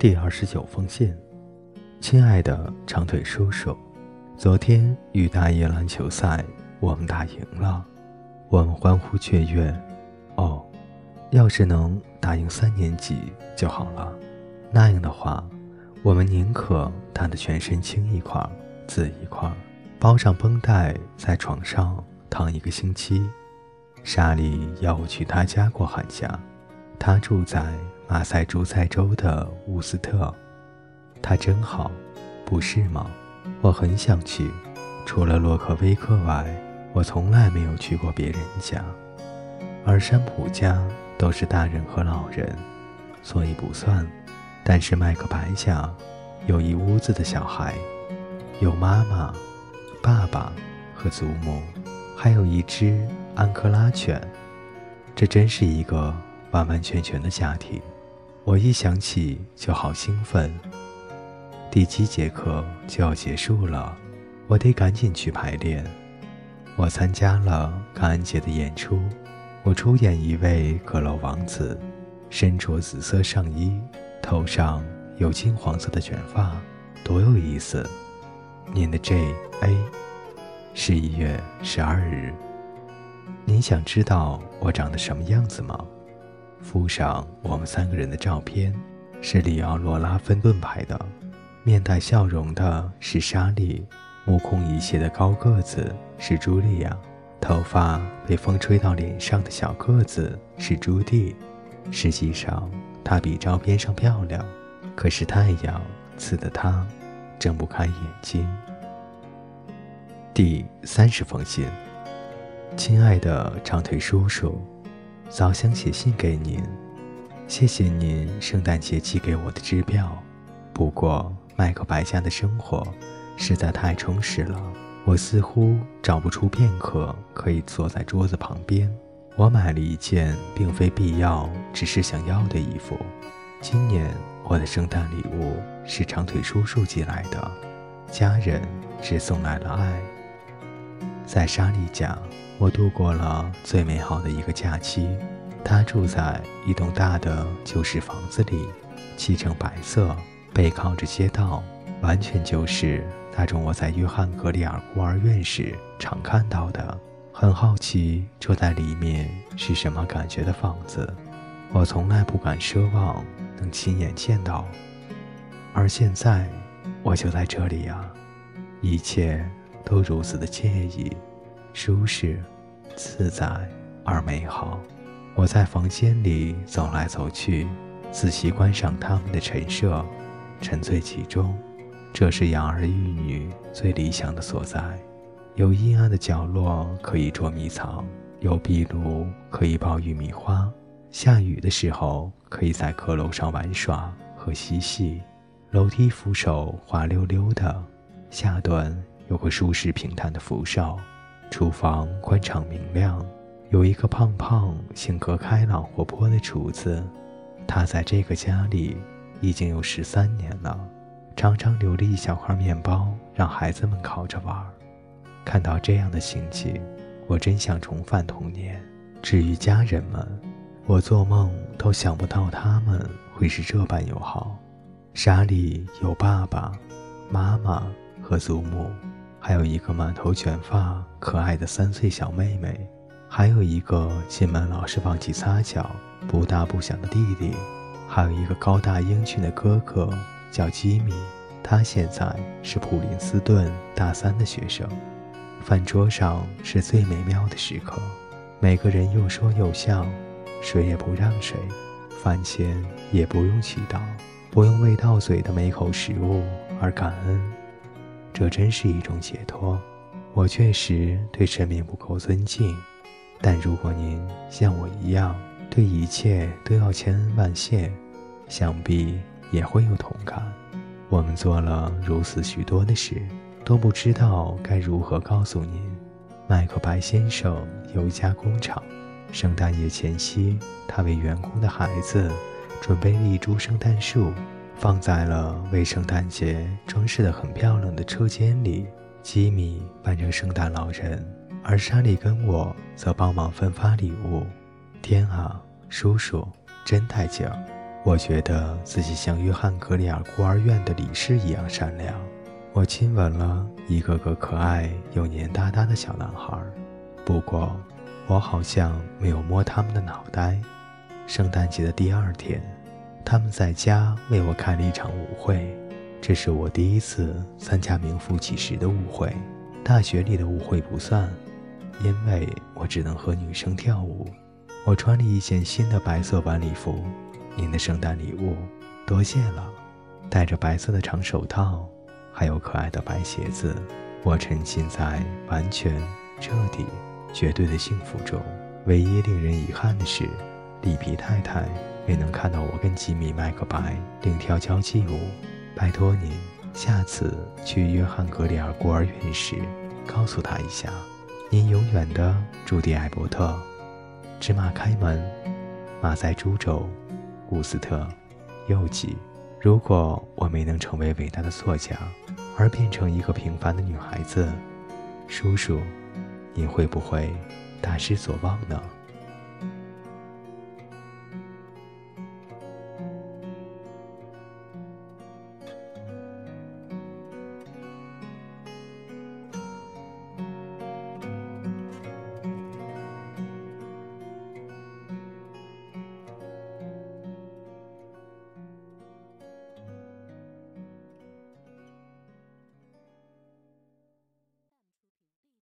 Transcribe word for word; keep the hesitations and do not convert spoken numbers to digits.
第二十九封信。亲爱的长腿叔叔，昨天与大爷篮球赛，我们打赢了，我们欢呼雀跃。哦，要是能打赢三年级就好了，那样的话，我们宁可打得全身青一块、紫一块，包上绷带，在床上躺一个星期。莎莉要我去她家过寒假，她住在马赛诸塞州的伍斯特。她真好，不是吗？我很想去，除了洛克威克外，我从来没有去过别人家，而山普家都是大人和老人，所以不算。但是麦克白家有一屋子的小孩，有妈妈、爸爸和祖母，还有一只安科拉犬。这真是一个完完全全的家庭，我一想起就好兴奋。第七节课就要结束了，我得赶紧去排练。我参加了感恩节的演出，我出演一位阁楼王子，身着紫色上衣，头上有金黄色的卷发，多有意思！您的 J A， 十一月十二日。您想知道我长得什么样子吗？附上我们三个人的照片，是里奥罗拉·芬顿拍的。面带笑容的是莎莉，目空一切的高个子是茱莉亚，头发被风吹到脸上的小个子是朱蒂。实际上，她比照片上漂亮，可是太阳刺得她睁不开眼睛。第三十封信。亲爱的长腿叔叔，早想写信给您，谢谢您圣诞节寄给我的支票。不过麦克白家的生活实在太充实了，我似乎找不出片刻可以坐在桌子旁边。我买了一件并非必要，只是想要的衣服。今年我的圣诞礼物是长腿叔叔寄来的，家人只送来了爱。在莎莉家，我度过了最美好的一个假期。她住在一栋大的旧式房子里，漆成白色，背靠着街道，完全就是那种我在约翰格里尔孤儿院时常看到的，很好奇住在里面是什么感觉的房子。我从来不敢奢望能亲眼见到，而现在我就在这里啊，一切都如此的惬意、舒适、自在而美好。我在房间里走来走去，仔细观赏他们的陈设，沉醉其中，这是养儿育女最理想的所在。有阴暗的角落可以捉迷藏，有壁炉可以爆玉米花，下雨的时候可以在阁楼上玩耍和嬉戏。楼梯扶手滑溜溜的，下端有个舒适平坦的扶手。厨房宽敞明亮，有一个胖胖、性格开朗活泼的厨子，他在这个家里已经有十三年了，常常留了一小块面包让孩子们烤着玩。看到这样的情景，我真想重返童年。至于家人们，我做梦都想不到他们会是这般友好。莎莉有爸爸、妈妈和祖母，还有一个满头卷发可爱的三岁小妹妹，还有一个进门老是忘记擦脚不大不小的弟弟，还有一个高大英俊的哥哥叫吉米，他现在是普林斯顿大三的学生。饭桌上是最美妙的时刻，每个人又说又笑，谁也不让谁，饭前也不用祈祷，不用为到嘴的每口食物而感恩。这真是一种解脱。我确实对生命不够尊敬，但如果您像我一样对一切都要千恩万谢，想必也会有同感。我们做了如此许多的事，都不知道该如何告诉您。麦克白先生有一家工厂，圣诞夜前夕，他为员工的孩子准备了一株圣诞树，放在了为圣诞节装饰得很漂亮的车间里。吉米扮成圣诞老人，而莎莉跟我则帮忙分发礼物。天啊，叔叔，真带劲儿！我觉得自己像约翰格里尔孤儿院的理事一样善良。我亲吻了一个个可爱又黏哒哒的小男孩，不过我好像没有摸他们的脑袋。圣诞节的第二天，他们在家为我看了一场舞会，这是我第一次参加名副其实的舞会。大学里的舞会不算，因为我只能和女生跳舞。我穿了一件新的白色晚礼服，您的圣诞礼物，多谢了。戴着白色的长手套，还有可爱的白鞋子，我沉浸在完全、彻底、绝对的幸福中。唯一令人遗憾的是，里皮太太没能看到我跟吉米·麦克白另跳交际舞。拜托您，下次去约翰格里尔孤儿院时，告诉他一下。您永远的朱迪·艾伯特。芝麻开门，马赛诸州，伍斯特，右记。如果我没能成为伟大的作家，而变成一个平凡的女孩子，叔叔，您会不会大失所望呢？